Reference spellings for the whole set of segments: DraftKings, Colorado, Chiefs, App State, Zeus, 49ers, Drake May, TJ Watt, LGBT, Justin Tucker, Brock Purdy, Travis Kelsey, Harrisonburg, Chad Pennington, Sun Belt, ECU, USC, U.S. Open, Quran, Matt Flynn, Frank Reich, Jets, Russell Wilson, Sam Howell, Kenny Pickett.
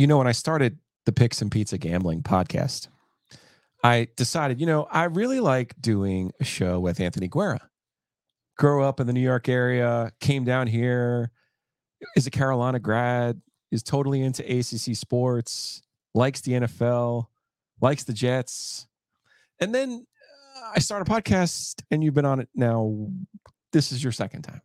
You know, when I started the Picks and Pizza Gambling podcast, I decided, I really like doing a show with Anthony Guerra. Grew up in the New York area, came down here, is a Carolina grad, is totally into ACC sports, likes the NFL, likes the Jets. And then I started a podcast, and you've been on it now. This is your second time.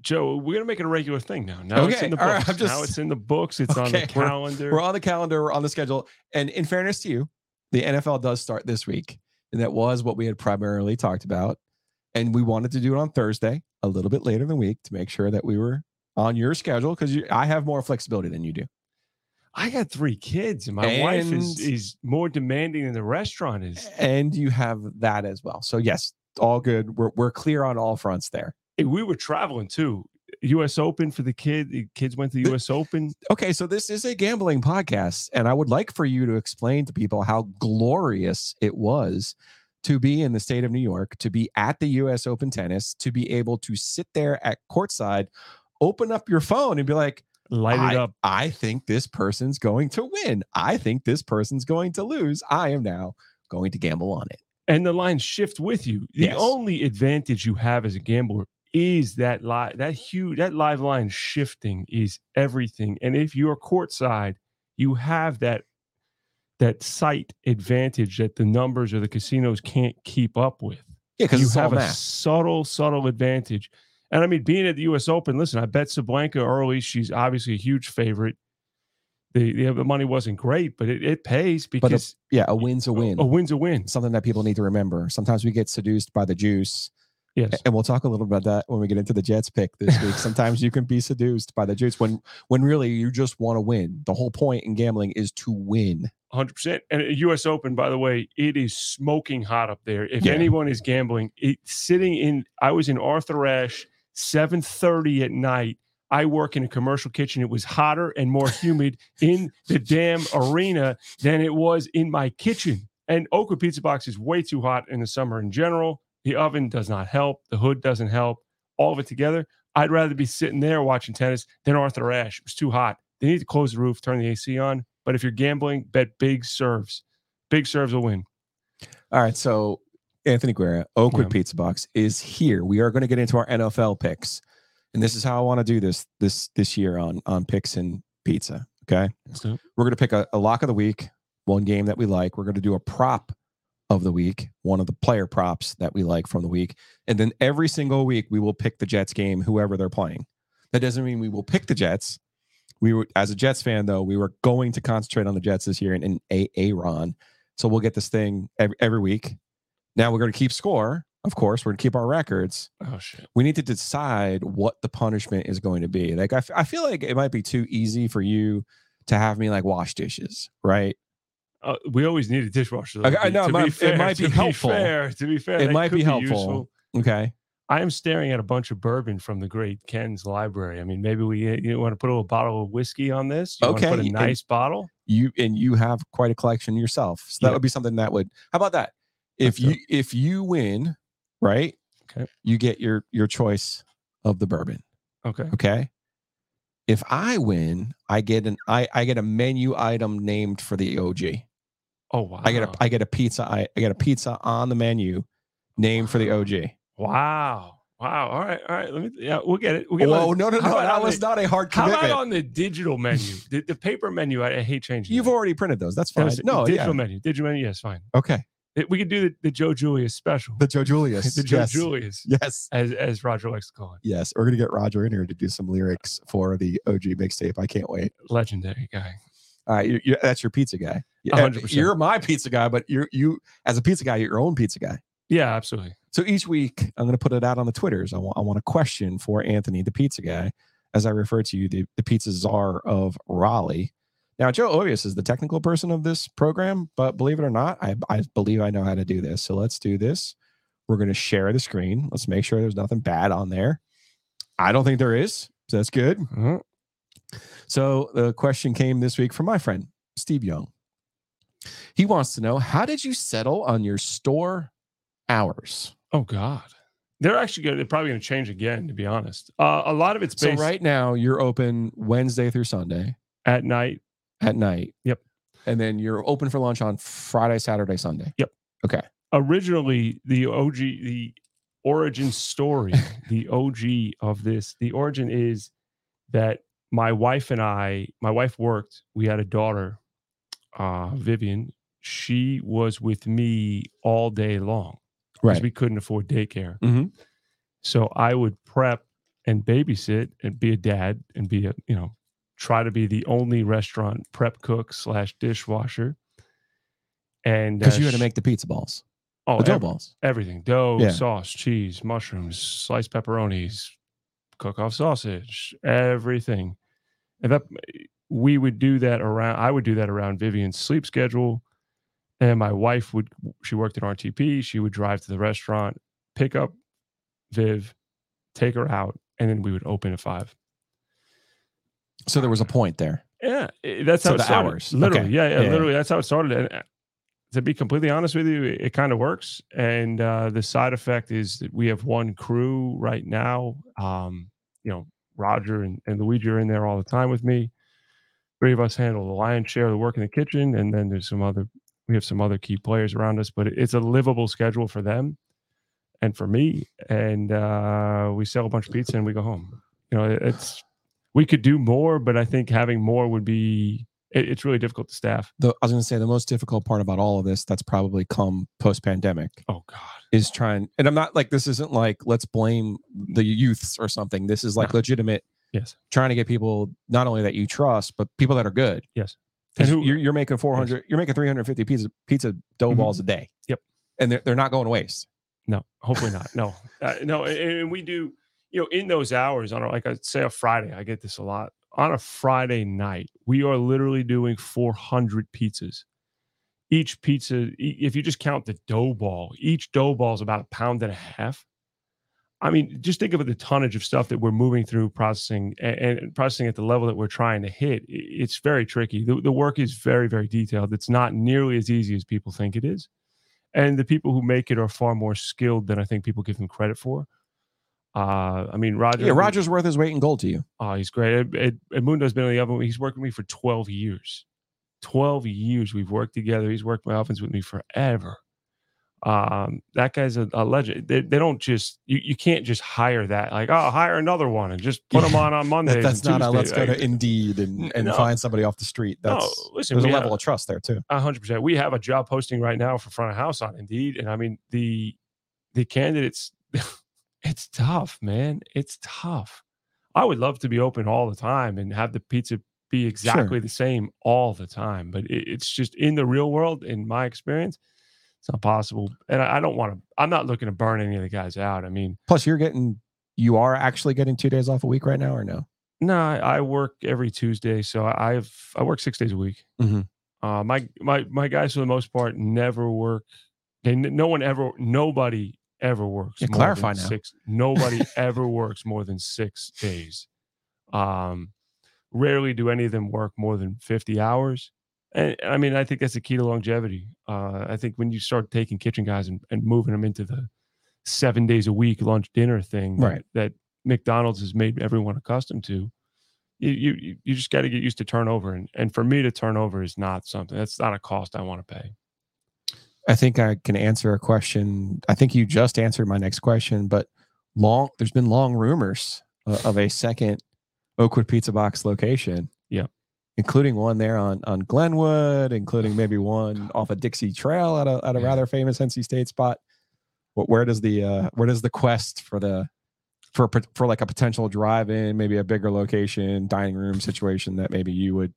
Joe, we're going to make it a regular thing now. Now okay. It's in the books. Right, now it's in the books. It's okay. On the calendar. We're on the calendar. We're on the schedule. And in fairness to you, the NFL does start this week. And that was what we had primarily talked about. And we wanted to do it on Thursday, a little bit later in the week, to make sure that we were on your schedule, because I have more flexibility than you do. I got three kids, and my wife is more demanding than the restaurant is. And you have that as well. So, yes, all good. We're clear on all fronts there. Hey, we were traveling, too. U.S. Open for the kid. The kids went to the U.S. Open. Okay, so this is a gambling podcast, and I would like for you to explain to people how glorious it was to be in the state of New York, to be at the U.S. Open tennis, to be able to sit there at courtside, open up your phone, and be like, light it up. I think this person's going to win. I think this person's going to lose. I am now going to gamble on it. And the lines shift with you. The only advantage you have as a gambler is that live line shifting is everything. And if you're courtside, you have that sight advantage that the numbers or the casinos can't keep up with. Yeah, because you have a subtle advantage. And I mean, being at the U.S. Open, listen, I bet Sabalenka early. She's obviously a huge favorite. The money wasn't great, but it pays because... a win's a win. A win's a win. Something that people need to remember. Sometimes we get seduced by the juice. Yes. And we'll talk a little about that when we get into the Jets pick this week. Sometimes you can be seduced by the juice when really you just want to win. The whole point in gambling is to win. 100%. And at U.S. Open, by the way, it is smoking hot up there. If anyone is gambling, I was in Arthur Ashe, 7:30 at night. I work in a commercial kitchen. It was hotter and more humid in the damn arena than it was in my kitchen. And Oakwood Pizza Box is way too hot in the summer in general. The oven does not help. The hood doesn't help. All of it together. I'd rather be sitting there watching tennis than Arthur Ashe. It was too hot. They need to close the roof, turn the AC on. But if you're gambling, bet big serves. Big serves will win. All right, so Anthony Guerra, Oakwood Pizza Box is here. We are going to get into our NFL picks. And this is how I want to do this year on Picks and Pizza, okay? So we're going to pick a lock of the week, one game that we like. We're going to do a prop of the week, one of the player props that we like from the week. And then every single week, we will pick the Jets game, whoever they're playing. That doesn't mean we will pick the Jets. As a Jets fan, though, we were going to concentrate on the Jets this year and Aaron. So we'll get this thing every week. Now we're going to keep score. Of course, we're going to keep our records. Oh, shit. We need to decide what the punishment is going to be. Like, I feel like it might be too easy for you to have me, like, wash dishes, right? We always need a dishwasher. Though. I know. It might be helpful. It might be helpful. Okay. I am staring at a bunch of bourbon from the great Ken's library. I mean, maybe you want to put a little bottle of whiskey on this? You want to put a nice bottle? You have quite a collection yourself. So that would be something that would... How about that? If you win... Right? Okay. You get your choice of the bourbon. Okay. Okay. If I win, I get I get a menu item named for the OG. Oh wow. I get a pizza. I get a pizza on the menu named for the OG. Wow. Wow. All right. We'll get it. No. That was not a hard commitment. How about on the digital menu? The paper menu, I hate changing. You've already printed those. That's fine. Digital menu, yes, fine. Okay. We could do the Joe Julius special. The Joe Julius. Yes. As Roger likes to call it. Yes. We're going to get Roger in here to do some lyrics for the OG mixtape. I can't wait. Legendary guy. All right. That's your pizza guy. 100%. You're my pizza guy, but you as a pizza guy, you're your own pizza guy. Yeah, absolutely. So each week, I'm going to put it out on the Twitters. I want a question for Anthony, the pizza guy, as I refer to you, the pizza czar of Raleigh. Now, Joe Ovius is the technical person of this program, but believe it or not, I believe I know how to do this. So let's do this. We're going to share the screen. Let's make sure there's nothing bad on there. I don't think there is, so that's good. Mm-hmm. So the question came this week from my friend, Steve Young. He wants to know, how did you settle on your store hours? Oh, God. They're probably going to change again, to be honest. A lot of it's based... So right now, you're open Wednesday through Sunday. At night. at night. Yep. And then you're open for lunch on Friday, Saturday, Sunday. Yep. Okay. Originally, the origin is that my wife worked. We had a daughter, Vivian. She was with me all day long because we couldn't afford daycare. Mm-hmm. So I would prep and babysit and be a dad and be a, try to be the only restaurant prep cook / dishwasher. And because you had to make the pizza balls. Oh, dough balls. Everything. Dough, sauce, cheese, mushrooms, sliced pepperonis, cook-off sausage, everything. And I would do that around Vivian's sleep schedule. And my wife she worked at RTP. She would drive to the restaurant, pick up Viv, take her out, and then we would open at 5. So there was a point there. Yeah. That's how it started. Hours. Literally. Okay. Yeah. Literally. That's how it started. And to be completely honest with you, it kind of works. And the side effect is that we have one crew right now. Roger and Luigi are in there all the time with me. 3 of us handle the lion's share of the work in the kitchen. And then there's we have some other key players around us, but it's a livable schedule for them and for me. And we sell a bunch of pizza and we go home. We could do more, but I think having more would be... It's really difficult to staff. I was going to say the most difficult part about all of this that's probably come post-pandemic. Oh, God. Is trying... And I'm not like... This isn't like, let's blame the youths or something. This is like legitimate... Yes. Trying to get people, not only that you trust, but people that are good. Yes. And you're making 400... Yes. You're making 350 pizza dough balls a day. Yep. And they're not going to waste. No. Hopefully not. No. No. And we do... in those hours, a Friday, I get this a lot. On a Friday night, we are literally doing 400 pizzas. Each pizza, if you just count the dough ball, each dough ball is about a pound and a half. I mean, just think of the tonnage of stuff that we're moving through processing and processing at the level that we're trying to hit. It's very tricky. The work is very, very detailed. It's not nearly as easy as people think it is. And the people who make it are far more skilled than I think people give them credit for. Roger. Yeah, Roger's worth his weight in gold to you. Oh, he's great. Edmundo's been in the oven. He's worked with me for 12 years. 12 years we've worked together. He's worked my ovens with me forever. That guy's a legend. They don't just... You can't just hire that. Like, hire another one and just put them on Monday. That's not let's go to Indeed and find somebody off the street. There's a level of trust there, too. 100%. We have a job posting right now for front of house on Indeed. And, the candidates... It's tough, man. It's tough. I would love to be open all the time and have the pizza be exactly the same all the time. But it's just in the real world, in my experience, it's not possible. And I don't want to, I'm not looking to burn any of the guys out. Plus you are actually getting 2 days off a week right now or no? No, I work every Tuesday. So I work 6 days a week. Mm-hmm. My guys, for the most part, never work. Nobody ever works nobody ever works more than 6 days. Rarely do any of them work more than 50 hours. And I think that's the key to longevity. I think when you start taking kitchen guys and moving them into the 7 days a week lunch dinner thing that McDonald's has made everyone accustomed to, you just got to get used to turnover. And for me, to turnover is not something that's not a cost I want to pay. I think I can answer a question. I think you just answered my next question, but there's been long rumors of a second Oakwood Pizza Box location. Yeah. Including one there on Glenwood, including maybe one off a Dixie Trail at a rather famous NC State spot. Where does the quest for like a potential drive-in, maybe a bigger location, dining room situation that maybe you would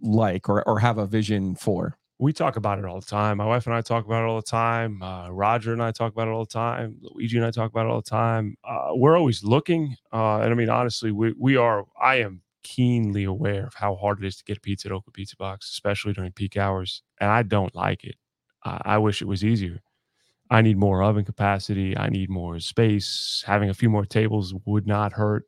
like or have a vision for? We talk about it all the time. My wife and I talk about it all the time. Roger and I talk about it all the time. Luigi and I talk about it all the time. We're always looking. Honestly, I am keenly aware of how hard it is to get a pizza at Oakwood Pizza Box, especially during peak hours. And I don't like it. I wish it was easier. I need more oven capacity. I need more space. Having a few more tables would not hurt.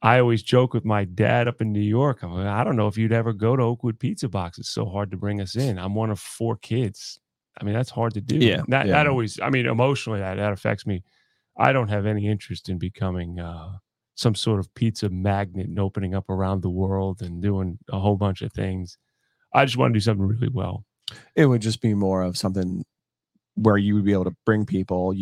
I always joke with my dad up in New York. I don't know if you'd ever go to Oakwood Pizza Box. It's so hard to bring us in. I'm one of 4 kids. That's hard to do. Yeah, that always, emotionally, that affects me. I don't have any interest in becoming some sort of pizza magnet and opening up around the world and doing a whole bunch of things. I just want to do something really well. It would just be more of something where you would be able to bring people.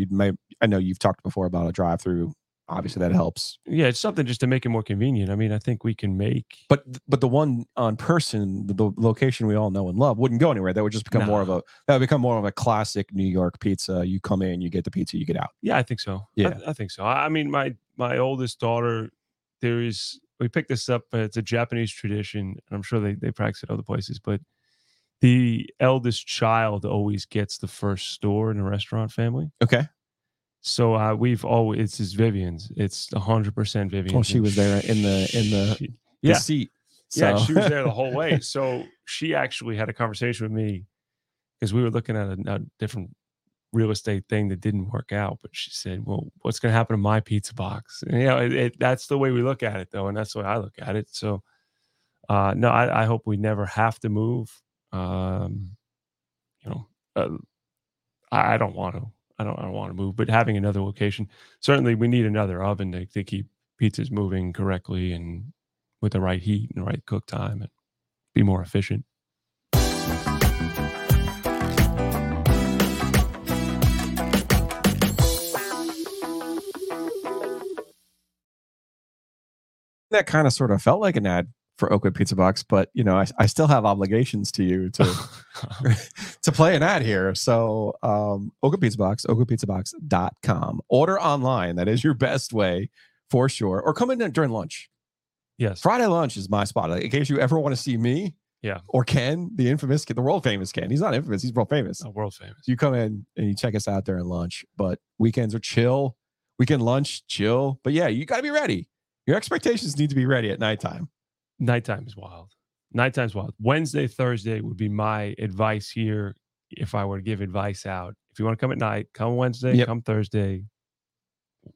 I know you've talked before about a drive-through. Obviously, that helps. Yeah, it's something just to make it more convenient. I mean, I think we can make... But the one on person, the location we all know and love, wouldn't go anywhere. That would just become more of a classic New York pizza. You come in, you get the pizza, you get out. Yeah, I think so. Yeah, I think so. I mean, my oldest daughter, we picked this up, but it's a Japanese tradition, and I'm sure they practice it other places, but the eldest child always gets the first store in a restaurant family. Okay. So it's Vivian's. It's 100% Vivian's. Well, she was there in the seat. So. Yeah, she was there the whole way. So she actually had a conversation with me because we were looking at a different real estate thing that didn't work out. But she said, well, what's going to happen to my pizza box? And, you know, that's the way we look at it, though. And that's the way I look at it. So, no, I hope we never have to move. I don't want to. I don't want to move, but having another location, certainly we need another oven to keep pizzas moving correctly and with the right heat and the right cook time and be more efficient. That kind of sort of felt like an ad for Oakwood Pizza Box, but you know, I still have obligations to you to to play an ad here. So Oakwood Pizza Box, oakwoodpizzabox.com. Order online. That is your best way for sure. Or come in during lunch. Yes. Friday lunch is my spot. Like, in case you ever want to see me or Ken, the infamous Ken, the world famous Ken. He's not infamous. He's world famous. Oh, world famous. You come in and you check us out during lunch, but weekends are chill. Weekend lunch, chill. But yeah, you got to be ready. Your expectations need to be ready at nighttime. Nighttime's wild. Wednesday, Thursday would be my advice here if I were to give advice out. If you want to come at night, come Wednesday, come Thursday.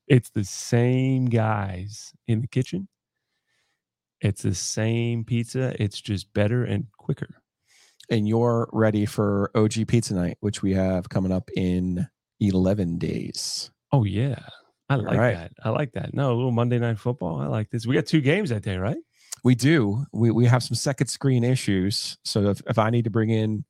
It's the same guys in the kitchen. It's the same pizza. It's just better and quicker. And you're ready for OG Pizza Night, which we have coming up in 11 days. Oh, yeah. I like that. No, a little Monday Night Football. I like this. We got two games that day, right? We do. We have some second screen issues. So if I need to bring in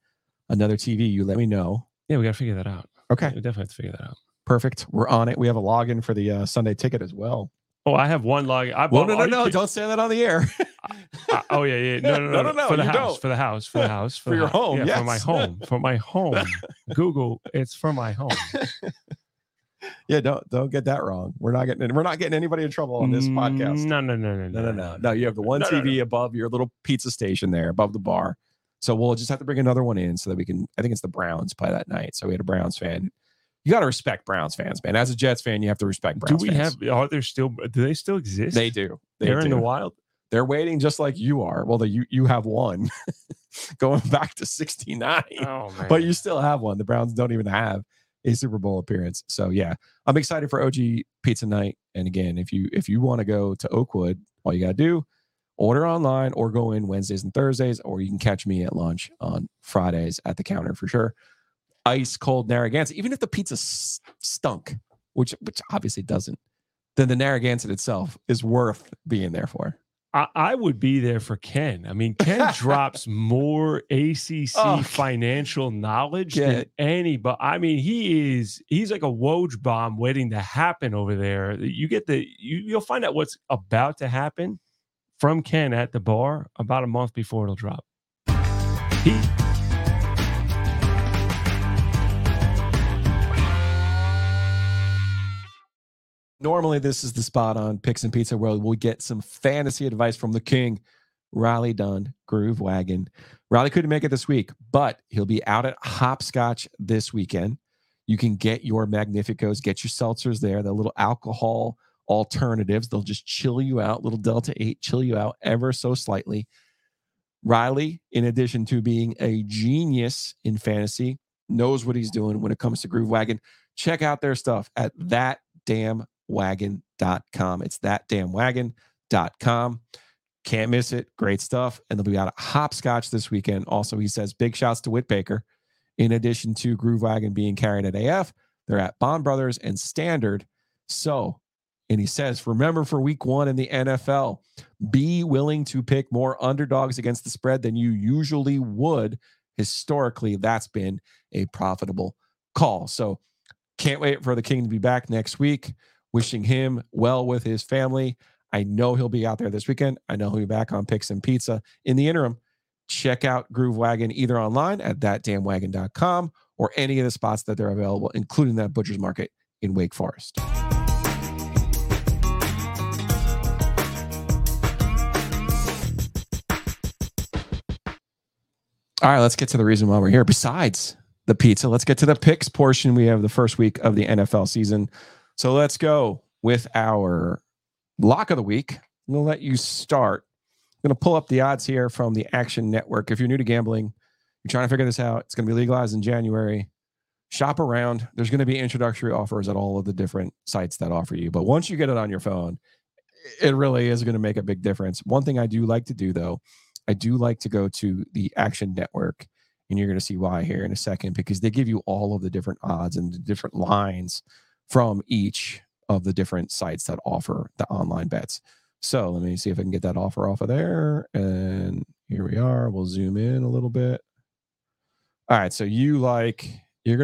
another TV, you let me know. Yeah, we got to figure that out. Okay. We definitely have to figure that out. Perfect. We're on it. We have a login for the Sunday ticket as well. Oh, I have one login. No. Don't say that on the air. Yeah. No. For the house. For your home. Yeah, yes. For my home. Google, it's for my home. Yeah, don't get that wrong. We're not getting anybody in trouble on this podcast. No. You have the one TV above your little pizza station there, above the bar. So we'll just have to bring another one in so that we can. I think it's the Browns play that night. So we had a Browns fan. You got to respect Browns fans, man. As a Jets fan, you have to respect Browns fans. Do they still exist? They do. They're in the wild. They're waiting just like you are. Well, you have one going back to 69. Oh, man. But you still have one. The Browns don't even have a Super Bowl appearance. So yeah, I'm excited for OG Pizza Night. And again, if you want to go to Oakwood, all you got to do, order online or go in Wednesdays and Thursdays, or you can catch me at lunch on Fridays at the counter for sure. Ice cold Narragansett, even if the pizza stunk, which obviously doesn't, then the Narragansett itself is worth being there for. I would be there for Ken. I mean, Ken drops more ACC financial knowledge than anybody. I mean, he's like a Woj bomb waiting to happen over there. You'll find out what's about to happen from Ken at the bar about a month before it'll drop. Normally, this is the spot on Picks and Pizza where we'll get some fantasy advice from the king, Riley Dunn, Groove Wagon. Riley couldn't make it this week, but he'll be out at Hopscotch this weekend. You can get your Magnificos, get your seltzers there, the little alcohol alternatives. They'll just chill you out, little Delta 8, chill you out ever so slightly. Riley, in addition to being a genius in fantasy, knows what he's doing when it comes to Groove Wagon. Check out their stuff at thatdamnwagon.com. It's thatdamnwagon.com. Can't miss it. Great stuff. And they'll be out at Hopscotch this weekend. Also, he says big shouts to Whitbaker. In addition to Groove Wagon being carried at AF, they're at Bond Brothers and Standard. So And he says, remember for week one in the NFL, be willing to pick more underdogs against the spread than you usually would. Historically, that's been a profitable call. So can't wait for the King to be back next week. Wishing him well with his family. I know he'll be out there this weekend. I know he'll be back on Picks and Pizza. In the interim, check out Groove Wagon either online at thatdamnwagon.com or any of the spots that they're available, including that Butcher's Market in Wake Forest. All right, let's get to the reason why we're here. Besides the pizza, let's get to the picks portion. We have the first week of the NFL season. So let's go with our lock of the week. I'm going to let you start. I'm going to pull up the odds here from the Action Network. If you're new to gambling, you're trying to figure this out, it's going to be legalized in January. Shop around. There's going to be introductory offers at all of the different sites that offer you. But once you get it on your phone, it really is going to make a big difference. One thing I do like to do, though, I do like to go to the Action Network, and you're going to see why here in a second, because they give you all of the different odds and the different lines from each of the different sites that offer the online bets. So let me see if I can get that offer off of there. And here we are. We'll zoom in a little bit. All right. So you're going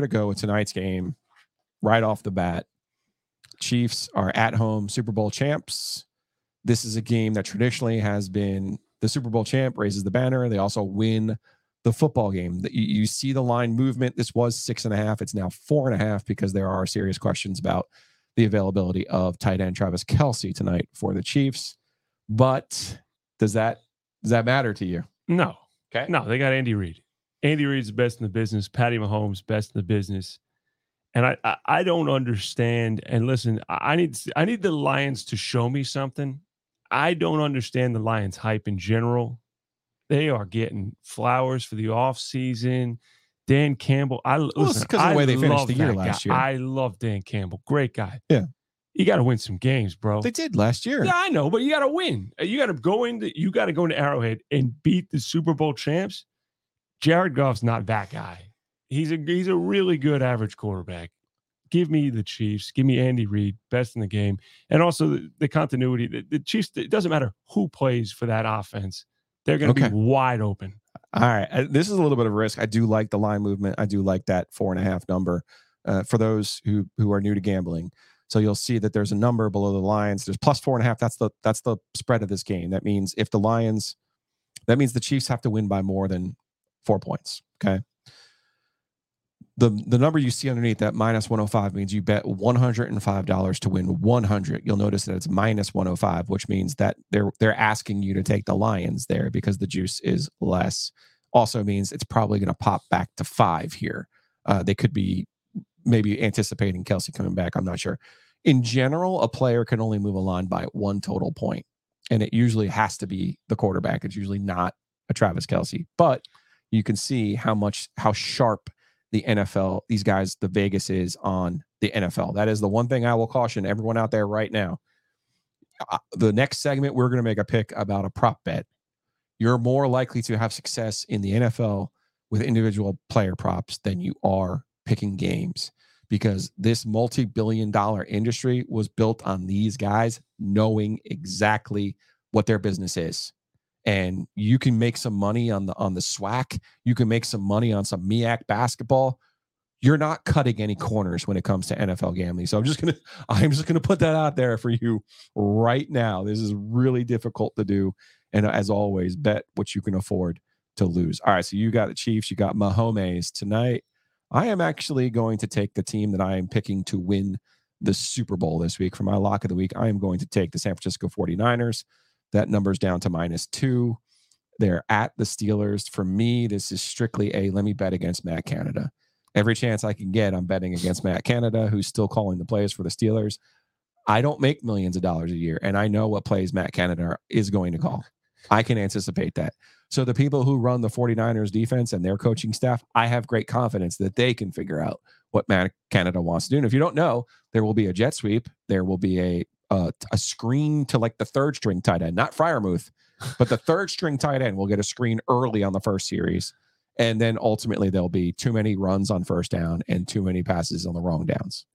to go with tonight's game right off the bat. Chiefs are at home Super Bowl champs. This is a game that traditionally has been the Super Bowl champ raises the banner. They also win the football game. You see the line movement. This was 6.5. It's now 4.5 because there are serious questions about the availability of tight end Travis Kelsey tonight for the Chiefs. But does that matter to you? No. Okay. No, they got Andy Reid. Andy Reid's the best in the business. Patty Mahomes, best in the business. And I don't understand. And listen, I need the Lions to show me something. I don't understand the Lions hype in general. They are getting flowers for the offseason. Dan Campbell, it's because of the way they finished the year last year. I love Dan Campbell. Great guy. Yeah. You got to win some games, bro. They did last year. Yeah, I know, but you got to win. You got to go into Arrowhead and beat the Super Bowl champs. Jared Goff's not that guy. He's a really good average quarterback. Give me the Chiefs. Give me Andy Reid, best in the game. And also the continuity. The Chiefs, it doesn't matter who plays for that offense. They're going to be wide open. All right. This is a little bit of risk. I do like the line movement. I do like that 4.5 number for those who are new to gambling. So you'll see that there's a number below the Lions. There's plus 4.5. That's the spread of this game. That means the Chiefs have to win by more than 4 points. Okay. The number you see underneath that minus 105 means you bet $105 to win 100. You'll notice that it's minus 105, which means that they're asking you to take the Lions there because the juice is less. Also means it's probably going to pop back to 5 here. They could be maybe anticipating Kelsey coming back. I'm not sure. In general, a player can only move a line by 1 total point, and it usually has to be the quarterback. It's usually not a Travis Kelsey, but you can see how sharp the NFL, these guys, the Vegas is on the NFL. That is the one thing I will caution everyone out there right now. The next segment, we're going to make a pick about a prop bet. You're more likely to have success in the NFL with individual player props than you are picking games, because this multi-billion-dollar industry was built on these guys knowing exactly what their business is. And you can make some money on the SWAC. You can make some money on some MEAC basketball. You're not cutting any corners when it comes to NFL gambling. So I'm just gonna put that out there for you right now. This is really difficult to do. And as always, bet what you can afford to lose. All right, so you got the Chiefs. You got Mahomes tonight. I am actually going to take the team that I am picking to win the Super Bowl this week. For my lock of the week, I am going to take the San Francisco 49ers. That number's down to -2. They're at the Steelers. For me, this is strictly let me bet against Matt Canada. Every chance I can get, I'm betting against Matt Canada, who's still calling the plays for the Steelers. I don't make millions of dollars a year, and I know what plays Matt Canada is going to call. I can anticipate that. So the people who run the 49ers defense and their coaching staff, I have great confidence that they can figure out what Matt Canada wants to do. And if you don't know, there will be a jet sweep. There will be a screen to the third string tight end, not Freiermuth, but the third string tight end will get a screen early on the first series. And then ultimately there'll be too many runs on first down and too many passes on the wrong downs.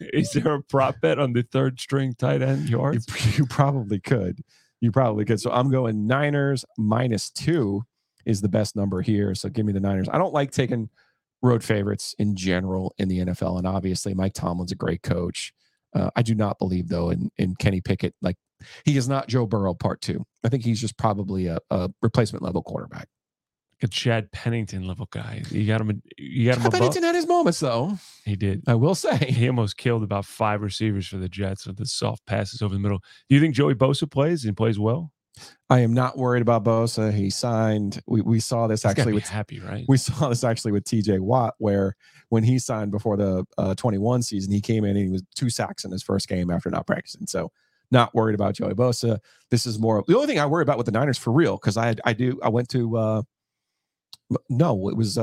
Is there a prop bet on the third string tight end yards? You probably could. You probably could. So I'm going Niners -2 is the best number here. So give me the Niners. I don't like taking road favorites in general in the NFL. And obviously Mike Tomlin's a great coach. I do not believe though in Kenny Pickett. Like, he is not Joe Burrow part two. I think he's just probably a replacement level quarterback. A Chad Pennington level guy. You got him. Chad Pennington had his moments though. He did. I will say he almost killed about 5 receivers for the Jets with the soft passes over the middle. Do you think Joey Bosa plays and plays well? I am not worried about Bosa. He signed. We saw this actually with happy, right? We saw this actually with TJ Watt, where when he signed before the 21 season, he came in and he was 2 sacks in his first game after not practicing. So not worried about Joey Bosa. This is more the only thing I worry about with the Niners for real, because I went to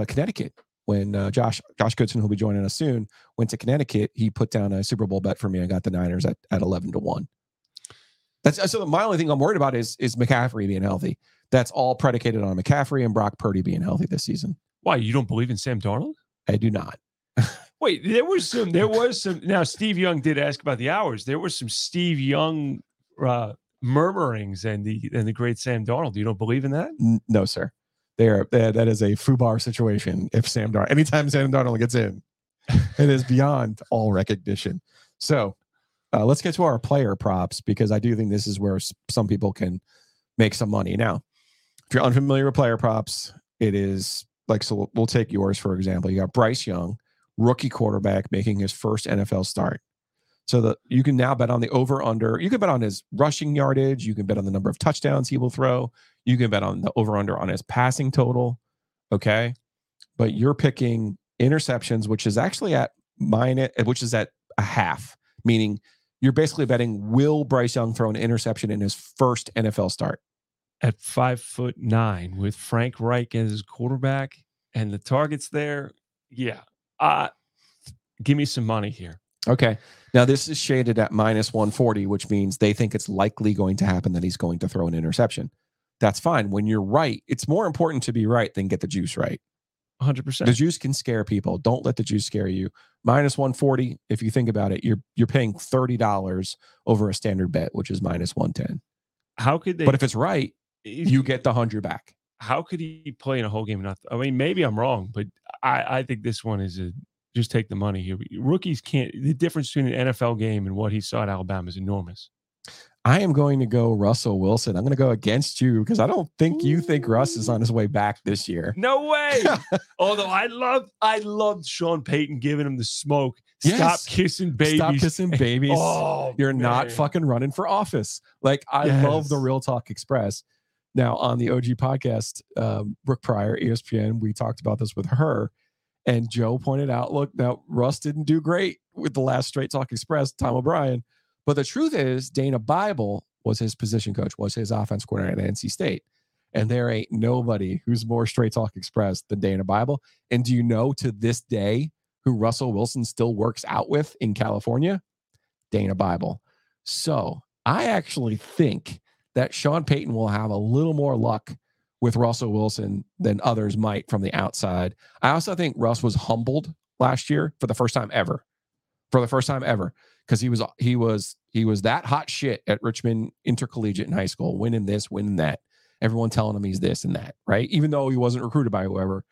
Connecticut when Josh Goodson, who'll be joining us soon, went to Connecticut. He put down a Super Bowl bet for me. I got the Niners at 11-1. So my only thing I'm worried about is McCaffrey being healthy. That's all predicated on McCaffrey and Brock Purdy being healthy this season. Why? You don't believe in Sam Darnold? I do not. Wait, there was some. Now, Steve Young did ask about the hours. There was some Steve Young murmurings and the great Sam Darnold. You don't believe in that? No, sir. That is a foobar situation. If anytime Sam Darnold gets in, it is beyond all recognition. So let's get to our player props, because I do think this is where some people can make some money. Now, if you're unfamiliar with player props, it is like, so we'll take yours, for example. You got Bryce Young, rookie quarterback, making his first NFL start. So you can now bet on the over-under. You can bet on his rushing yardage. You can bet on the number of touchdowns he will throw. You can bet on the over-under on his passing total. Okay. But you're picking interceptions, which is actually at a half, meaning you're basically betting, will Bryce Young throw an interception in his first NFL start? At 5'9" with Frank Reich as his quarterback and the targets there. Yeah. Give me some money here. Okay. Now this is shaded at -140, which means they think it's likely going to happen that he's going to throw an interception. That's fine. When you're right, it's more important to be right than get the juice right. 100%. The juice can scare people. Don't let the juice scare you. -140. If you think about it, you're paying $30 over a standard bet, which is -110. How could they? But if it's right, you get the 100 back. How could he play in a whole game? I mean, maybe I'm wrong, but I think this one is just take the money here. Rookies can't. The difference between an NFL game and what he saw at Alabama is enormous. I am going to go Russell Wilson. I'm going to go against you because I don't think you think Russ is on his way back this year. No way. Although I loved Sean Payton giving him the smoke. Yes. Stop kissing babies. Oh, you're man. Not fucking running for office. Like, I love the Real Talk Express. Now, on the OG podcast, Brooke Pryor, ESPN, we talked about this with her. And Joe pointed out, look, now Russ didn't do great with the last Straight Talk Express, Tom O'Brien. But the truth is, Dana Bible was his position coach, was his offense coordinator at NC State. And there ain't nobody who's more Straight Talk Express than Dana Bible. And do you know to this day who Russell Wilson still works out with in California? Dana Bible. So I actually think that Sean Payton will have a little more luck with Russell Wilson than others might from the outside. I also think Russ was humbled last year for the first time ever. Because he was that hot shit at Richmond Intercollegiate in high school, winning this, winning that. Everyone telling him he's this and that, right? Even though he wasn't recruited by whoever.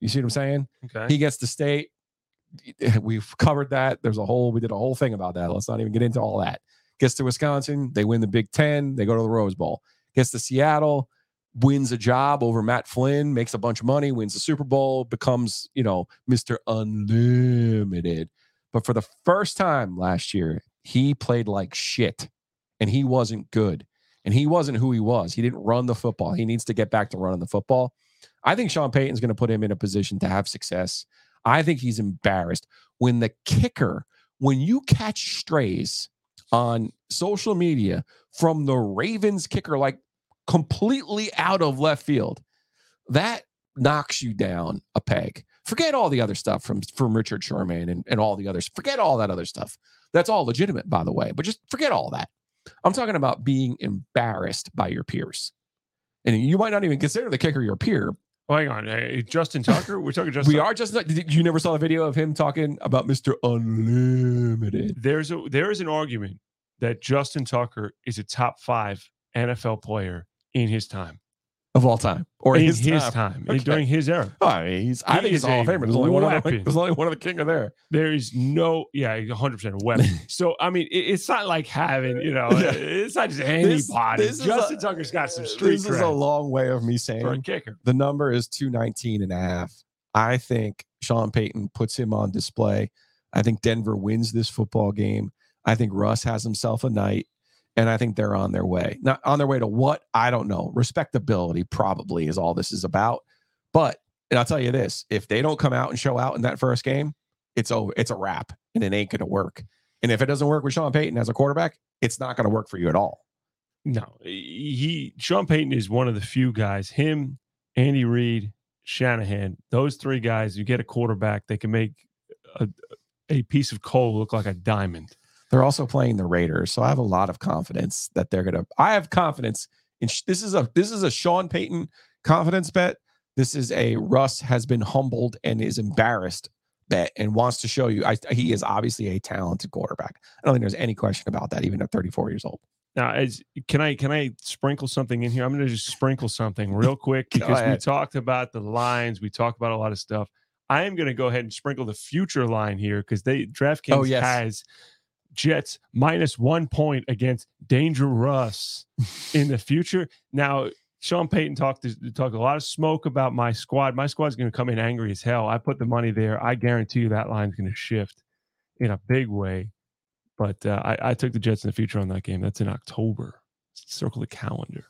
You see what I'm saying? Okay. He gets to state. We've covered that. We did a whole thing about that. Let's not even get into all that. Gets to Wisconsin. They win the Big Ten. They go to the Rose Bowl. Gets to Seattle. Wins a job over Matt Flynn. Makes a bunch of money. Wins the Super Bowl. Becomes, Mr. Unlimited. But for the first time last year, he played like shit, and he wasn't good, and he wasn't who he was. He didn't run the football. He needs to get back to running the football. I think Sean Payton's going to put him in a position to have success. I think he's embarrassed. When you catch strays on social media from the Ravens kicker, like completely out of left field, that knocks you down a peg. Forget all the other stuff from Richard Sherman and all the others. Forget all that other stuff. That's all legitimate, by the way, but just forget all that. I'm talking about being embarrassed by your peers. And you might not even consider the kicker your peer, Oh, hang on. Hey, Justin Tucker? We're talking Justin Tucker. We are Justin Tucker. You never saw the video of him talking about Mr. Unlimited? There is an argument that Justin Tucker is a top 5 NFL player in his time. Of all time. Or in his time. Okay. During his era. Oh, I think he's a Hall of Famer. There's only one of the king of there. There is no, 100% a weapon. So, I mean, it's not like having, it's not just anybody. Justin Tucker's got some street cred. This is a long way of me saying for a kicker. The number is 219.5. I think Sean Payton puts him on display. I think Denver wins this football game. I think Russ has himself a night. And I think they're on their way. Not on their way to what? I don't know. Respectability probably is all this is about. But, and I'll tell you this, if they don't come out and show out in that first game, it's over. It's a wrap and it ain't going to work. And if it doesn't work with Sean Payton as a quarterback, it's not going to work for you at all. No, Sean Payton is one of the few guys, him, Andy Reid, Shanahan, those three guys, you get a quarterback, they can make a piece of coal look like a diamond. They're also playing the Raiders, so I have a lot of confidence that they're going to... I have confidence. This is a Sean Payton confidence bet. This is a Russ has been humbled and is embarrassed bet and wants to show you he is obviously a talented quarterback. I don't think there's any question about that, even at 34 years old. Now, can I sprinkle something in here? I'm going to just sprinkle something real quick because we talked about the lines. We talked about a lot of stuff. I am going to go ahead and sprinkle the future line here because DraftKings has... Jets -1 point against Danger Russ in the future. Now, Sean Payton talked a lot of smoke about my squad. My squad's going to come in angry as hell. I put the money there. I guarantee you that line's going to shift in a big way. But I took the Jets in the future on that game. That's in October. Circle the calendar.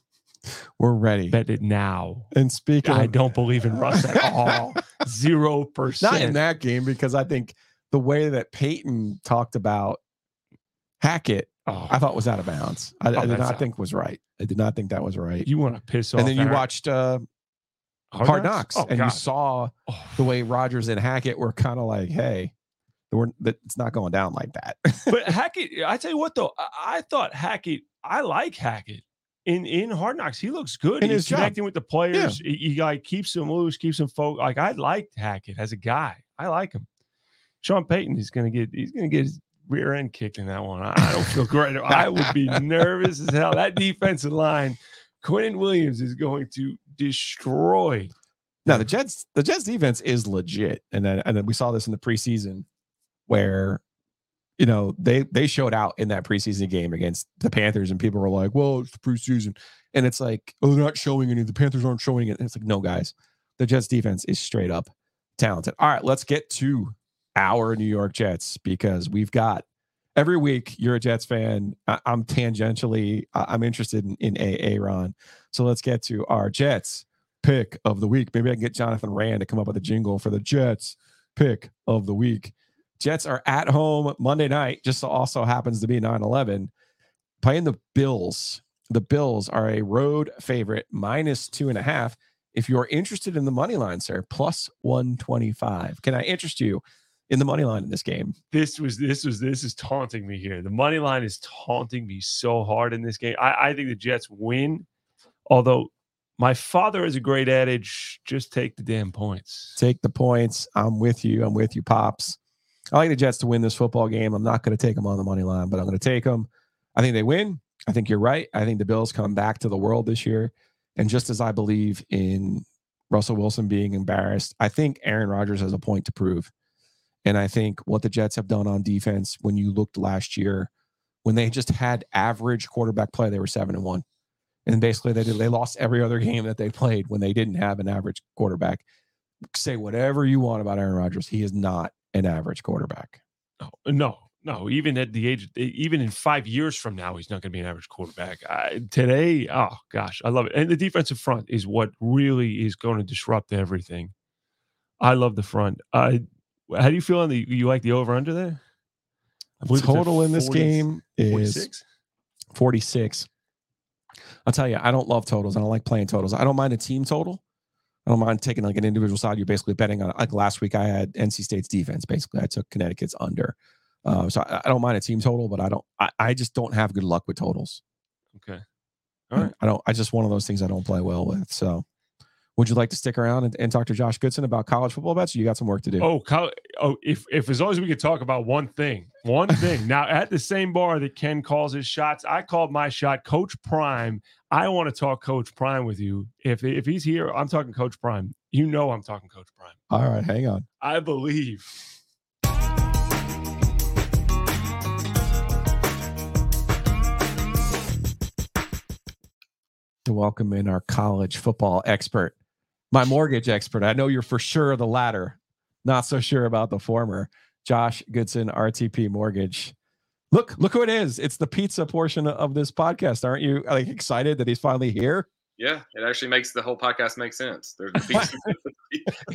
We're ready. Bet it now. And speaking, I don't believe in Russ at all. 0%. Not in that game because I think the way that Payton talked about Hackett, I thought was out of bounds. I did not think was right. I did not think that was right. You want to piss off. And then you watched Hard Knocks, you saw the way Rodgers and Hackett were kind of like, hey, it's not going down like that. But Hackett, I tell you what, though, I thought Hackett, I like Hackett. In Hard Knocks, he looks good. He's connecting with the players. Yeah. He like keeps them loose, keeps them focused. Like, I liked Hackett as a guy. I like him. Sean Payton is going to get, his rear end kicked in that one. I don't feel great. I would be nervous as hell. That defensive line, Quentin Williams is going to destroy. Now the Jets defense is legit, and then we saw this in the preseason, where they showed out in that preseason game against the Panthers, and people were like, "Well, it's the preseason," and it's like, "Oh, they're not showing any. The Panthers aren't showing it." And it's like, no, guys, the Jets defense is straight up talented. All right, let's get to our New York Jets, because we've got every week you're a Jets fan. I'm tangentially, I'm interested in Aaron. So let's get to our Jets pick of the week. Maybe I can get Jonathan Rand to come up with a jingle for the Jets pick of the week. Jets are at home Monday night, just so also happens to be 9/11, playing the Bills. The Bills are a road favorite, -2.5. If you're interested in the money line, sir, +125. Can I interest you in the money line in this game? This is taunting me here. The money line is taunting me so hard in this game. I think the Jets win. Although my father has a great adage, just take the damn points. Take the points. I'm with you. I'm with you, Pops. I like the Jets to win this football game. I'm not going to take them on the money line, but I'm going to take them. I think they win. I think you're right. I think the Bills come back to the world this year. And just as I believe in Russell Wilson being embarrassed, I think Aaron Rodgers has a point to prove. And I think what the Jets have done on defense, when you looked last year, when they just had average quarterback play, they were 7-1. And basically they lost every other game that they played when they didn't have an average quarterback. Say whatever you want about Aaron Rodgers. He is not an average quarterback. No. Even at the age, even in 5 years from now, he's not going to be an average quarterback. Today, oh gosh, I love it. And the defensive front is what really is going to disrupt everything. I love the front. How do you feel on the? You like the over under there? The total in this game is 46. I'll tell you, I don't love totals. I don't like playing totals. I don't mind a team total. I don't mind taking like an individual side. You're basically betting on, like last week, I had NC State's defense. Basically, I took Connecticut's under. So I don't mind a team total, but I just don't have good luck with totals. Okay. All right. I just one of those things I don't play well with. So Would you like to stick around and talk to Josh Goodson about college football bets? Or you got some work to do. If as long as we could talk about one thing. Now, at the same bar that Ken calls his shots, I called my shot. Coach Prime. I want to talk Coach Prime with you. If he's here, I'm talking Coach Prime. You know I'm talking Coach Prime. All right, hang on. I believe. To welcome in our college football expert, my mortgage expert. I know you're for sure the latter, not so sure about the former. Josh Goodson, RTP Mortgage. Look who it is. It's the pizza portion of this podcast. Aren't you like excited that he's finally here? Yeah, it actually makes the whole podcast make sense. There's the pizza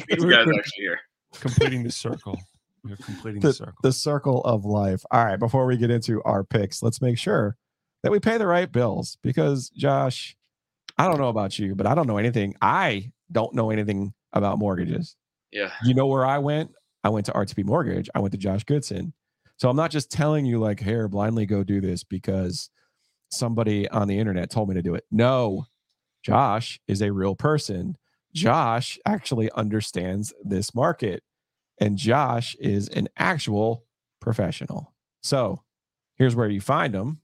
guys actually here. Completing the circle. We're completing the circle. The circle of life. All right, before we get into our picks, let's make sure that we pay the right bills, because Josh, I don't know about you, but I don't know anything. I don't know anything about mortgages. Yeah. You know where I went? I went to RTP Mortgage. I went to Josh Goodson. So I'm not just telling you like, here, blindly go do this because somebody on the internet told me to do it. No, Josh is a real person. Josh actually understands this market, and Josh is an actual professional. So here's where you find him.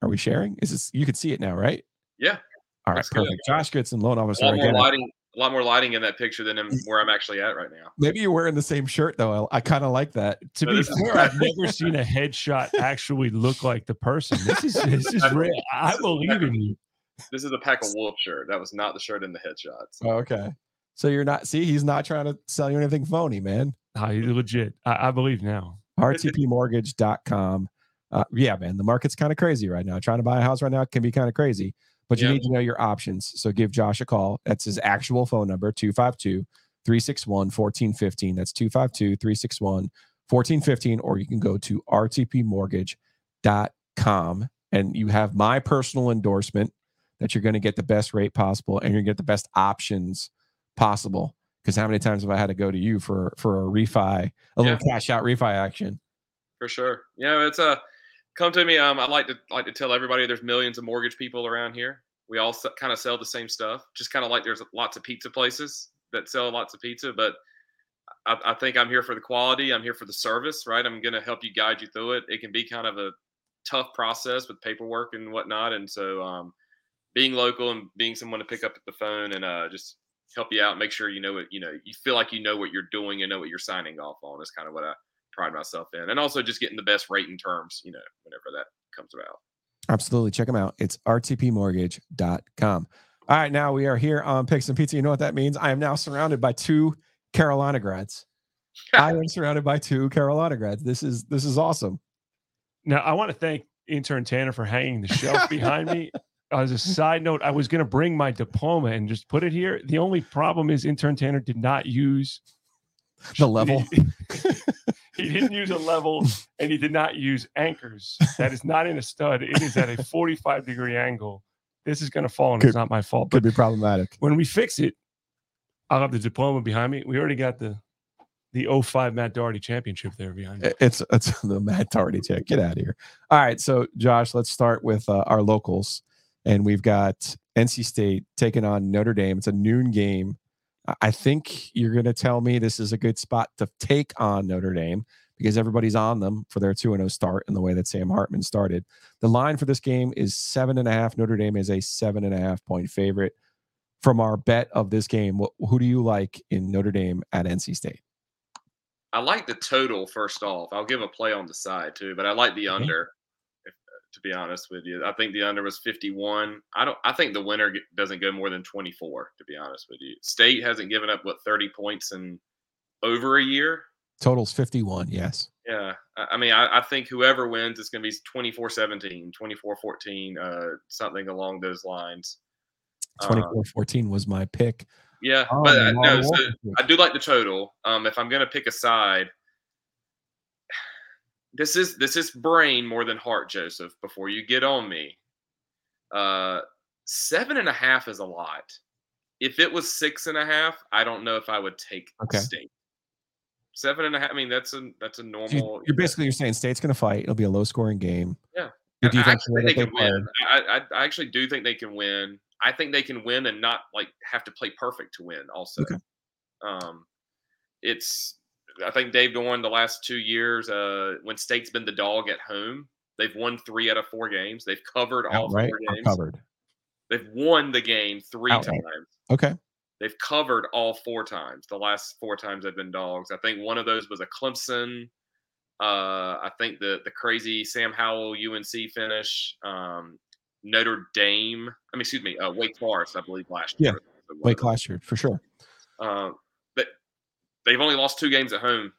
Are we sharing? Is this, you can see it now, right? Yeah. All right, perfect. Josh Goodson, loan officer. A lot more lighting in that picture than where I'm actually at right now. Maybe you're wearing the same shirt, though. I kind of like that. To be fair, I've never seen a headshot actually look like the person. This is real. I believe in you. This is a pack of wolf shirt. That was not the shirt in the headshot. So. Oh, okay. So you're not. See, he's not trying to sell you anything phony, man. No, you're legit. I believe now. RTPMortgage.com. Yeah, man. The market's kind of crazy right now. Trying to buy a house right now can be kind of crazy. But you need to know your options. So give Josh a call. That's his actual phone number, 252-361-1415. That's 252-361-1415. Or you can go to rtpmortgage.com. And you have my personal endorsement that you're going to get the best rate possible and you're going to get the best options possible. Because how many times have I had to go to you for a refi, little cash out refi action? For sure. Yeah, it's a... Come to me. I like to tell everybody there's millions of mortgage people around here. We all kind of sell the same stuff. Just kind of like there's lots of pizza places that sell lots of pizza, but I think I'm here for the quality. I'm here for the service, right? I'm going to help you, guide you through it. It can be kind of a tough process with paperwork and whatnot. And so being local and being someone to pick up the phone and just help you out, make sure you know it. You know, you feel like you know what you're doing and know what you're signing off on is kind of what I pride myself in, and also just getting the best rate and terms, you know, whenever that comes about. Absolutely. Check them out. It's rtpmortgage.com. All right. Now we are here on Picks and Pizza. You know what that means? I am now surrounded by two Carolina grads. I am surrounded by two Carolina grads. This is awesome. Now I want to thank intern Tanner for hanging the shelf behind me. As a side note, I was going to bring my diploma and just put it here. The only problem is intern Tanner did not use the level. He didn't use a level, and he did not use anchors. That is not in a stud. It is at a 45-degree angle. This is going to fall, and it's not my fault. Could be problematic. When we fix it, I'll have the diploma behind me. We already got the 05 Matt Daugherty championship there behind me. It's the Matt Daugherty check. Get out of here. All right, so, Josh, let's start with our locals. And we've got NC State taking on Notre Dame. It's a noon game. I think you're going to tell me this is a good spot to take on Notre Dame because everybody's on them for their 2-0 start in the way that Sam Hartman started. The line for this game is 7.5. Notre Dame is a 7.5-point favorite. From our bet of this game, who do you like in Notre Dame at NC State? I like the total, first off. I'll give a play on the side, too, but I like the under, to be honest with you. I think the under was 51. I think the winner doesn't go more than 24, to be honest with you. State hasn't given up, 30 points in over a year? Total's 51, yes. Yeah. I mean, I think whoever wins, it's going to be 24-17, 24-14, something along those lines. 24-14 was my pick. Yeah. Oh, but no, so I do like the total. If I'm going to pick a side, This is brain more than heart, Joseph, before you get on me. 7.5 is a lot. If it was 6.5, I don't know if I would take State. 7.5, I mean, that's a normal. So you're saying State's going to fight. It'll be a low-scoring game. Yeah. I actually think they can win. I actually do think they can win. I think they can win and not like have to play perfect to win also. Okay. I think they've won the last 2 years. When State's been the dog at home, they've won 3 out of 4 games. They've covered all outright, 4 games. Covered. They've won the game 3 outright. Times. Okay. They've covered all 4 times. The last 4 times they've been dogs. I think one of those was a Clemson. I think the crazy Sam Howell UNC finish. Notre Dame. Wake Forest, I believe, last year. Yeah, Wake last year, for sure. But they've only lost 2 games at home,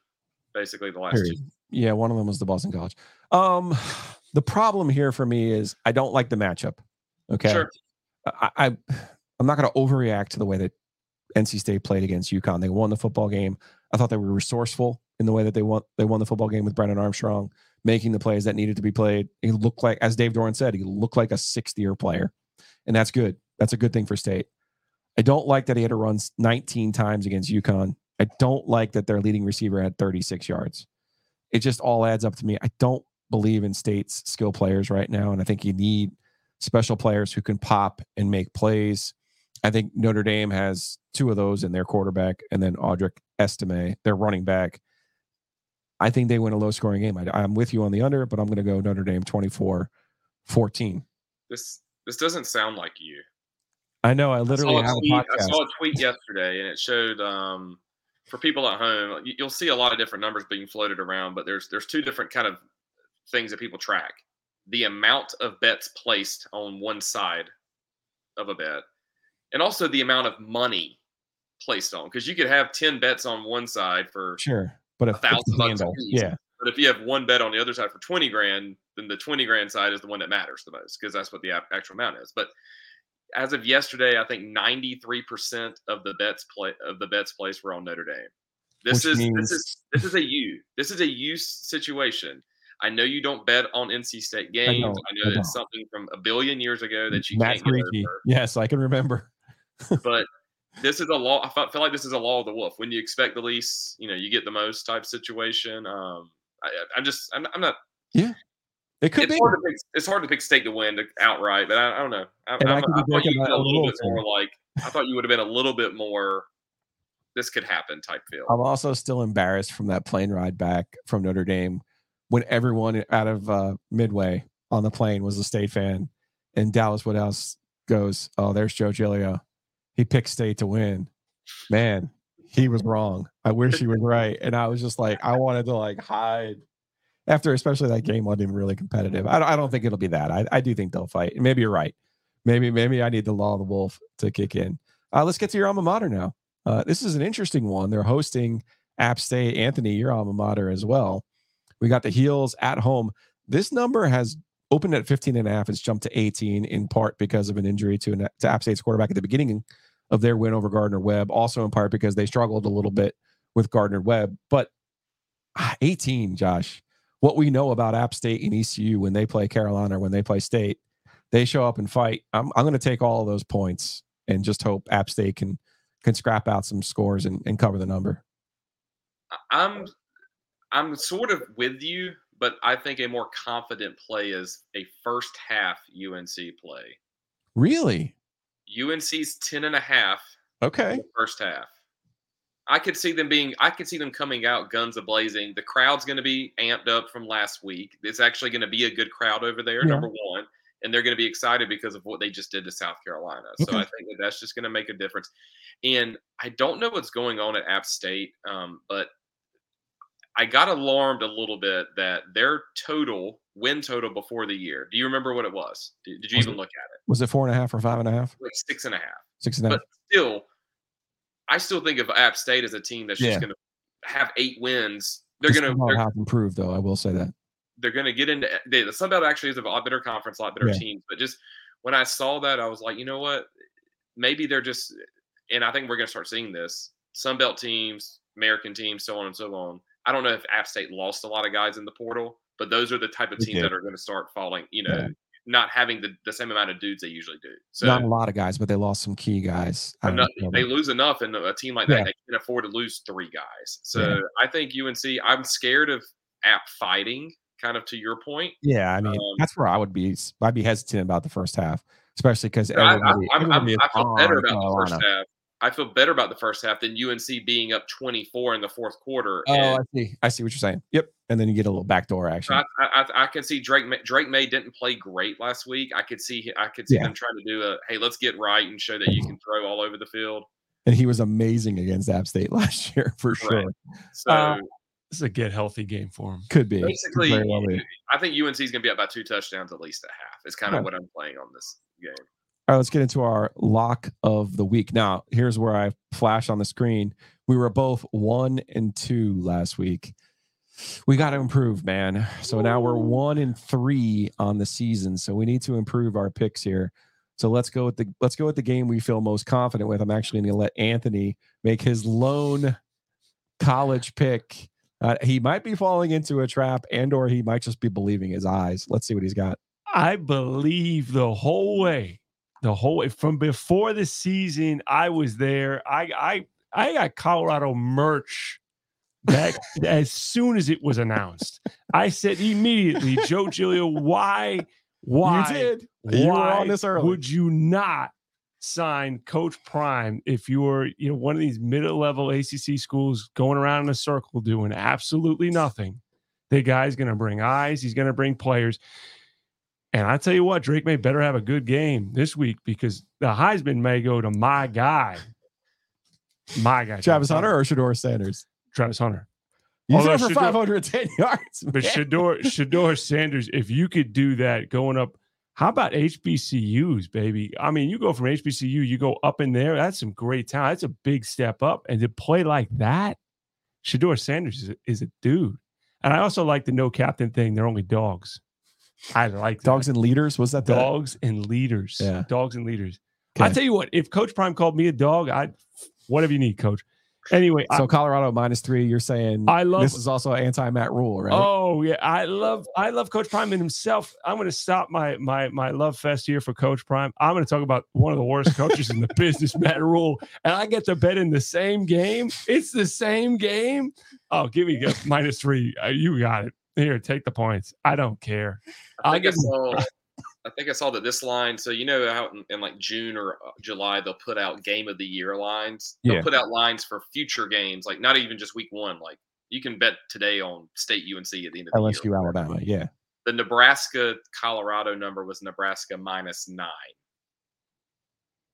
basically, the last 2. Yeah, one of them was the Boston College. The problem here for me is I don't like the matchup. Okay. Sure. I'm not going to overreact to the way that NC State played against UConn. They won the football game. I thought they were resourceful in the way that they won the football game with Brennan Armstrong making the plays that needed to be played. He looked like, as Dave Doran said, he looked like a sixth-year player, and that's good. That's a good thing for State. I don't like that he had to run 19 times against UConn. I don't like that their leading receiver had 36 yards. It just all adds up to me. I don't believe in State's skill players right now, and I think you need special players who can pop and make plays. I think Notre Dame has 2 of those in their quarterback, and then Audric Estime, their running back. I think they win a low-scoring game. I'm with you on the under, but I'm going to go Notre Dame 24-14. This doesn't sound like you. I know. I literally have a podcast. I saw a tweet yesterday, and it showed for people at home, you'll see a lot of different numbers being floated around, but there's 2 different kind of things that people track. The amount of bets placed on one side of a bet, and also the amount of money placed on, because you could have 10 bets on one side for sure, but $1,000 each. Yeah. But if you have one bet on the other side for $20,000, then the $20,000 side is the one that matters the most, because that's what the actual amount is. But as of yesterday, I think 93% of the bets placed were on Notre Dame. This is a situation. I know you don't bet on NC State games. I know that's something from a billion years ago that you can't get over. Yes, I can remember. But this is a law. I feel like this is a law of the wolf. When you expect the least, you get the most type situation. I'm not. Yeah, it could be. It's hard to pick State to win outright, but I don't know. I thought you would have been a little bit more. This could happen type feel. I'm also still embarrassed from that plane ride back from Notre Dame when everyone out of Midway on the plane was a State fan, and Dallas Woodhouse goes, "Oh, there's Joe Giglio. He picked State to win. Man, he was wrong. I wish he was right." And I was just like, I wanted to hide after, especially that game wasn't even really competitive. I don't think it'll be that. I do think they'll fight. And maybe you're right. Maybe I need the law of the wolf to kick in. Let's get to your alma mater now. This is an interesting one. They're hosting App State. Anthony, your alma mater as well. We got the Heels at home. This number has opened at 15.5. It's jumped to 18 in part because of an injury to App State's quarterback at the beginning of their win over Gardner-Webb, also in part because they struggled a little bit with Gardner-Webb. But 18, Josh, what we know about App State and ECU when they play Carolina or when they play State, they show up and fight. I'm going to take all of those points and just hope App State can scrap out some scores and cover the number. I'm sort of with you, but I think a more confident play is a first half UNC play. Really? UNC's 10.5. Okay. First half. I could see them coming out guns a-blazing. The crowd's going to be amped up from last week. It's actually going to be a good crowd over there, number one. And they're going to be excited because of what they just did to South Carolina. Okay. So I think that's just going to make a difference. And I don't know what's going on at App State, but I got alarmed a little bit that their win total before the year. Do you remember what it was? Did you even look at it? Was it 4.5 or 5.5? Like 6.5. 6.5. But still, I still think of App State as a team that's just going to have 8 wins. They're going to have improved, though. I will say that they're going to get into the Sun Belt. Actually, is a lot better conference, a lot better teams. But just when I saw that, I was like, you know what? Maybe they're just, and I think we're going to start seeing this. Sun Belt teams, American teams, so on and so on. I don't know if App State lost a lot of guys in the portal, but those are the type of teams that are going to start falling, not having the same amount of dudes they usually do. So not a lot of guys, but they lost some key guys. They lose enough in a team like that. They can't afford to lose 3 guys. So I think UNC, I'm scared of App fighting, kind of to your point. Yeah, I mean, that's where I'd be hesitant about the first half. especially because I feel better about the first half. I feel better about the first half than UNC being up 24 in the fourth quarter. Oh, I see what you're saying. Yep. And then you get a little backdoor action. I can see Drake May didn't play great last week. I could see them trying to do a, hey, let's get right and show that you can throw all over the field. And he was amazing against App State last year for sure. Right. So it's a get healthy game for him. Could be. Basically, I think UNC is going to be up by 2 touchdowns at least at half. It's kind of what I'm playing on this game. All right, let's get into our lock of the week. Now, here's where I flash on the screen. We were both 1 and 2 last week. We got to improve, man. So now we're 1 and 3 on the season. So we need to improve our picks here. So let's go with the game we feel most confident with. I'm actually going to let Anthony make his lone college pick. He might be falling into a trap, and/or he might just be believing his eyes. Let's see what he's got. I believe the whole way from before the season. I was there. I got Colorado merch back as soon as it was announced. I said immediately, Joe Giglio, why? You did. You were on this early. Would you not sign Coach Prime if you were, one of these mid-level ACC schools going around in a circle doing absolutely nothing? The guy's going to bring eyes. He's going to bring players. And I tell you what, Drake May better have a good game this week because the Heisman may go to my guy. Travis Hunter or Shador Sanders? Travis Hunter. You threw for 510 yards. Man. But Shador Sanders, if you could do that going up, how about HBCUs, baby? I mean, you go from HBCU, you go up in there. That's some great talent. That's a big step up. And to play like that, Shador Sanders is a dude. And I also like the no captain thing. They're only dogs. I like that. Dogs and leaders. Was that dogs and leaders? Yeah. Dogs and leaders. Okay. I tell you what, if Coach Prime called me a dog, I'd whatever you need, Coach. Anyway, so Colorado -3. You're saying this is also anti Matt Rule, right? Oh yeah, I love Coach Prime and himself. I'm going to stop my love fest here for Coach Prime. I'm going to talk about one of the worst coaches in the business, Matt Rule, and I get to bet in the same game. It's the same game. Oh, give me -3. You got it. Here, take the points. I don't care. I think I saw that this line, so out in like June or July, they'll put out game of the year lines. They'll put out lines for future games, like not even just week one. Like you can bet today on State UNC at the end of the year. LSU Alabama, yeah. The Nebraska-Colorado number was Nebraska -9.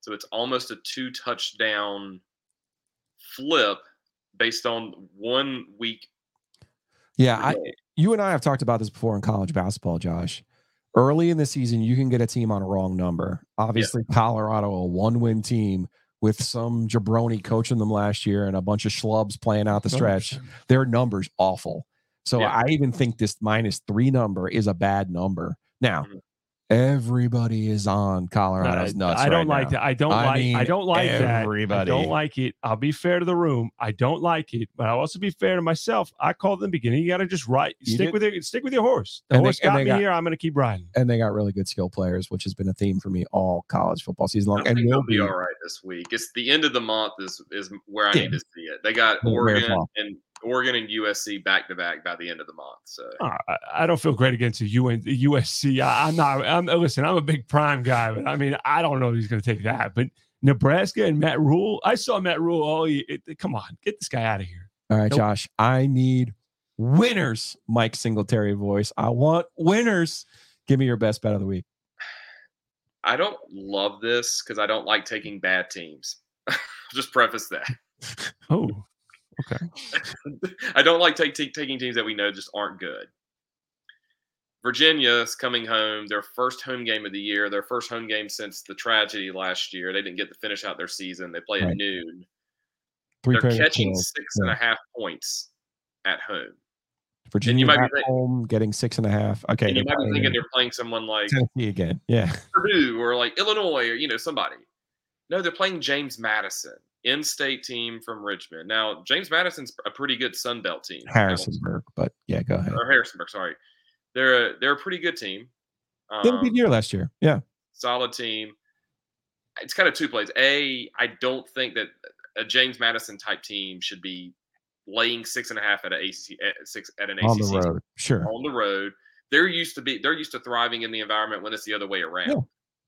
So it's almost a 2-touchdown flip based on 1 week. Yeah, you and I have talked about this before in college basketball, Josh. Early in the season, you can get a team on a wrong number. Obviously, Colorado, a 1-win team with some jabroni coaching them last year and a bunch of schlubs playing out the stretch. Their number's awful. So I even think this -3 number is a bad number. Now, everybody is on Colorado's nuts. I don't like that. I don't like it. I'll be fair to the room. I don't like it, but I'll also be fair to myself. I called them beginning. You got to just ride. Stick with your horse. The horse got me here. I'm going to keep riding. And they got really good skill players, which has been a theme for me all college football season long. And they'll be all right this week. It's the end of the month is where I need to see it. They got Oregon and USC back-to-back by the end of the month. So I don't feel great against USC. I'm a big Prime guy, but I mean, I don't know if he's going to take that. But Nebraska and Matt Rule, I saw Matt Rule all year. Come on, get this guy out of here. All right, Josh, I need winners, Mike Singletary voice. I want winners. Give me your best bet of the week. I don't love this because I don't like taking bad teams. Just preface that. Oh, okay. I don't like taking teams that we know just aren't good. Virginia's coming home, their first home game of the year, their first home game since the tragedy last year. They didn't get to finish out their season. They play at noon. They're catching 6.5 points at home. Virginia home getting 6.5. Okay. And you might be thinking they're playing someone like Tennessee again. Yeah. Purdue or like Illinois or, somebody. No, they're playing James Madison. In-state team from Richmond. Now, James Madison's a pretty good Sun Belt team. Harrisonburg, but yeah, go ahead. Or Harrisonburg, sorry. They're a pretty good team. They had a good year last year. Yeah. Solid team. It's kind of two plays. I don't think that a James Madison type team should be laying 6.5 at an ACC. On the road. Team. Sure. On the road. They're used to thriving in the environment when it's the other way around. Yeah.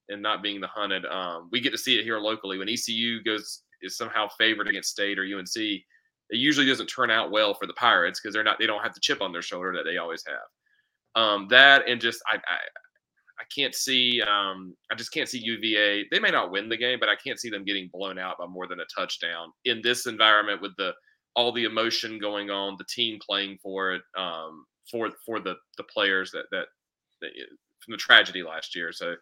and not being the hunted. We get to see it here locally when ECU is somehow favored against State or UNC. It usually doesn't turn out well for the Pirates because they don't have the chip on their shoulder that they always have. That and just I can't see. I just can't see UVA. They may not win the game, but I can't see them getting blown out by more than a touchdown in this environment with all the emotion going on, the team playing for it, for the players that from the tragedy last year. So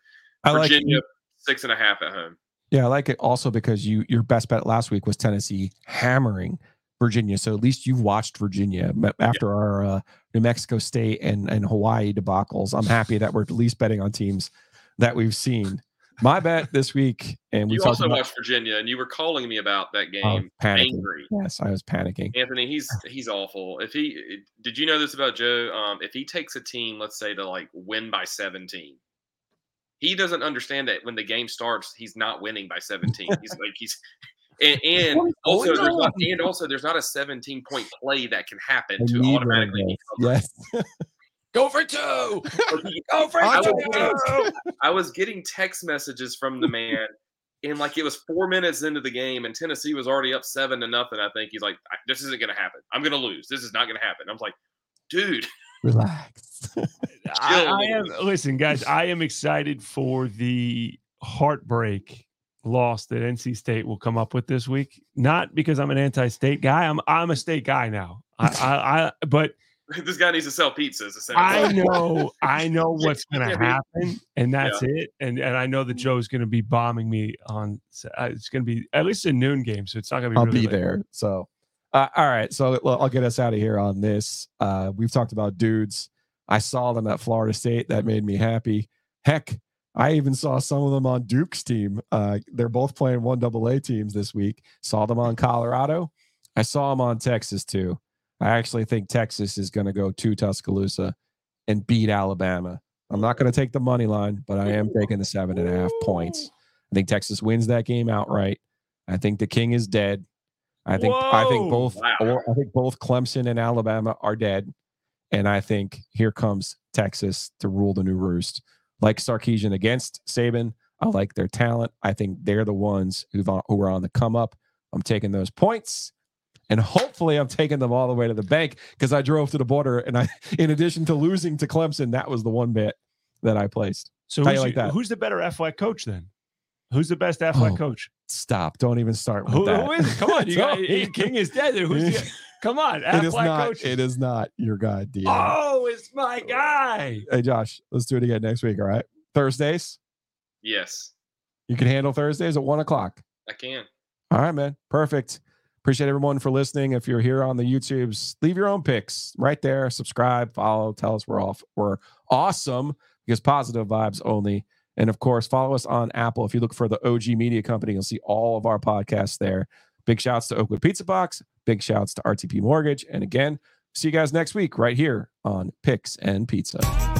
Virginia, 6.5 at home. Yeah, I like it also because your best bet last week was Tennessee hammering Virginia. So at least you've watched Virginia after our New Mexico State and Hawaii debacles. I'm happy that we're at least betting on teams that we've seen. My bet this week, and you also watched Virginia, and you were calling me about that game. Angry. Yes, I was panicking. Anthony, he's awful. Did you know this about Joe? If he takes a team, let's say to like win by 17, he doesn't understand that when the game starts, he's not winning by 17. And also there's not a 17-point play that can happen to automatically. Yes. Go for two. Go for two. I was getting text messages from the man, and like it was 4 minutes into the game, and Tennessee was already up 7-0. I think he's like, "This isn't going to happen. I'm going to lose. This is not going to happen." I was like, "Dude, relax." I am. Listen, guys, I am excited for the heartbreak loss that NC State will come up with this week. Not because I'm an anti-State guy. I'm a State guy now. But. This guy needs to sell pizzas. I know what's going to happen, and that's it. And I know that Joe's going to be bombing me on. It's going to be at least a noon game, so it's not going to be. I'll be there. So, all right. So I'll get us out of here on this. We've talked about dudes. I saw them at Florida State. That made me happy. Heck, I even saw some of them on Duke's team. They're both playing 1AA teams this week. Saw them on Colorado. I saw them on Texas too. I actually think Texas is going to go to Tuscaloosa and beat Alabama. I'm not going to take the money line, but I am taking the 7.5 points. I think Texas wins that game outright. I think the king is dead. I think both Clemson and Alabama are dead, and I think here comes Texas to rule the new roost. Like Sarkisian against Saban, I like their talent. I think they're the ones who are on the come up. I'm taking those points. And hopefully I'm taking them all the way to the bank because I drove to the border and in addition to losing to Clemson, that was the one bet that I placed. So who's the better FY coach then? Who's the best FY coach? Stop. Don't even start with that. Who is? Come on. You got King is dead. Come on. It is not, coach. It is not your guy, D. Oh, it's my guy. Hey, Josh, let's do it again next week. All right. Thursdays? Yes. You can handle Thursdays at 1:00. I can. All right, man. Perfect. Appreciate everyone for listening. If you're here on the YouTubes, leave your own picks right there. Subscribe, follow, tell us we're off. We're awesome because positive vibes only. And of course, follow us on Apple. If you look for the OG Media Company, you'll see all of our podcasts there. Big shouts to Oakwood Pizza Box. Big shouts to RTP Mortgage. And again, see you guys next week right here on Picks and Pizza.